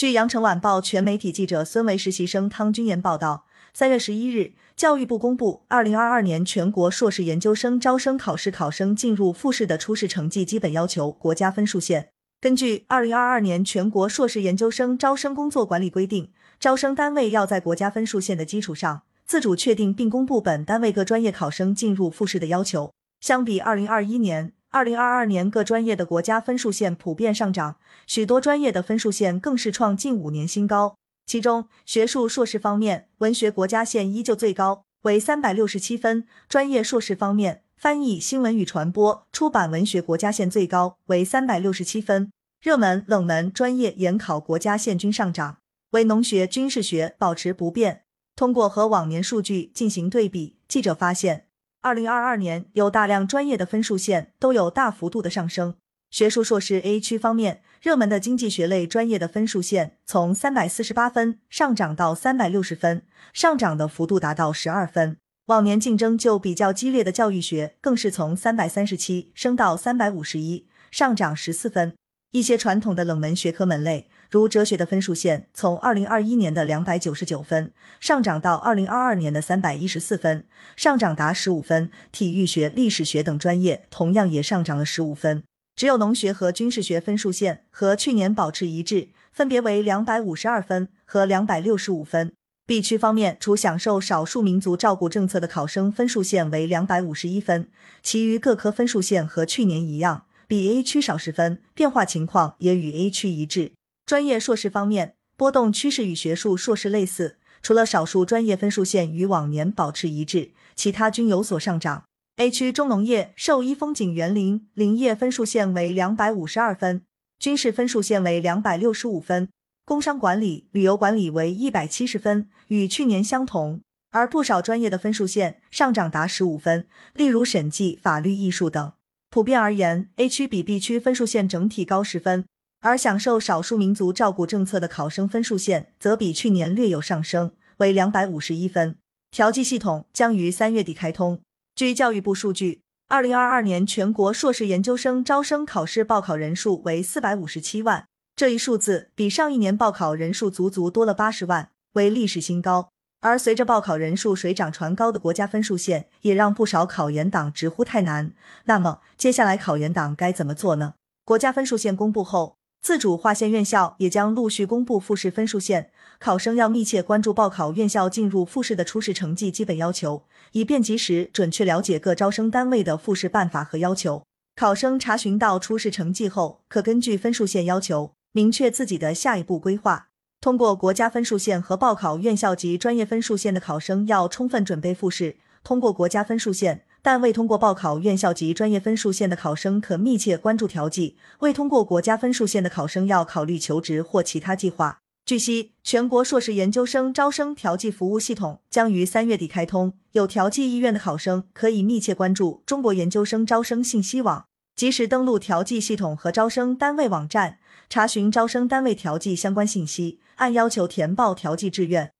据羊城晚报全媒体记者孙维实习生汤君岩报道，3月11日，教育部公布2022年全国硕士研究生招生考试考生进入复试的初试成绩基本要求国家分数线。根据2022年全国硕士研究生招生工作管理规定，招生单位要在国家分数线的基础上，自主确定并公布本单位各专业考生进入复试的要求。相比2021年，2022年各专业的国家分数线普遍上涨，许多专业的分数线更是创近5年新高。其中，学术硕士方面，文学国家线依旧最高，为367分；专业硕士方面，翻译、新闻与传播、出版文学国家线最高，为367分；热门、冷门、专业研考国家线均上涨，唯农学、军事学保持不变。通过和往年数据进行对比，记者发现，2022年有大量专业的分数线都有大幅度的上升。学术硕士 A 区方面，热门的经济学类专业的分数线从348分上涨到360分，上涨的幅度达到12分。往年竞争就比较激烈的教育学更是从337升到351，上涨14分。一些传统的冷门学科门类，如哲学的分数线从2021年的299分上涨到2022年的314分，上涨达15分。体育学、历史学等专业同样也上涨了15分。只有农学和军事学分数线和去年保持一致，分别为252分和265分。B 区方面，除享受少数民族照顾政策的考生分数线为251分，其余各科分数线和去年一样，比 A 区少10分，变化情况也与 A 区一致。专业硕士方面，波动趋势与学术硕士类似，除了少数专业分数线与往年保持一致，其他均有所上涨。A 区中农业、兽医、风景园林、林业分数线为252分，军事分数线为265分，工商管理、旅游管理为170分，与去年相同。而不少专业的分数线上涨达15分，例如审计、法律、艺术等。普遍而言， A 区比 B 区分数线整体高10分，而享受少数民族照顾政策的考生分数线则比去年略有上升，为251分。调剂系统将于3月底开通。据教育部数据，2022年全国硕士研究生招生考试报考人数为457万，这一数字比上一年报考人数足足多了80万，为历史新高。而随着报考人数水涨船高的国家分数线，也让不少考研党直呼太难。那么，接下来考研党该怎么做呢？国家分数线公布后，自主划线院校也将陆续公布复试分数线，考生要密切关注报考院校进入复试的初试成绩基本要求，以便及时准确了解各招生单位的复试办法和要求。考生查询到初试成绩后，可根据分数线要求，明确自己的下一步规划。通过国家分数线和报考院校及专业分数线的考生要充分准备复试，通过国家分数线但未通过报考院校及专业分数线的考生可密切关注调剂，未通过国家分数线的考生要考虑求职或其他计划。据悉，全国硕士研究生招生调剂服务系统将于3月底开通，有调剂意愿的考生可以密切关注中国研究生招生信息网，及时登录调剂系统和招生单位网站，查询招生单位调剂相关信息，按要求填报调剂志愿。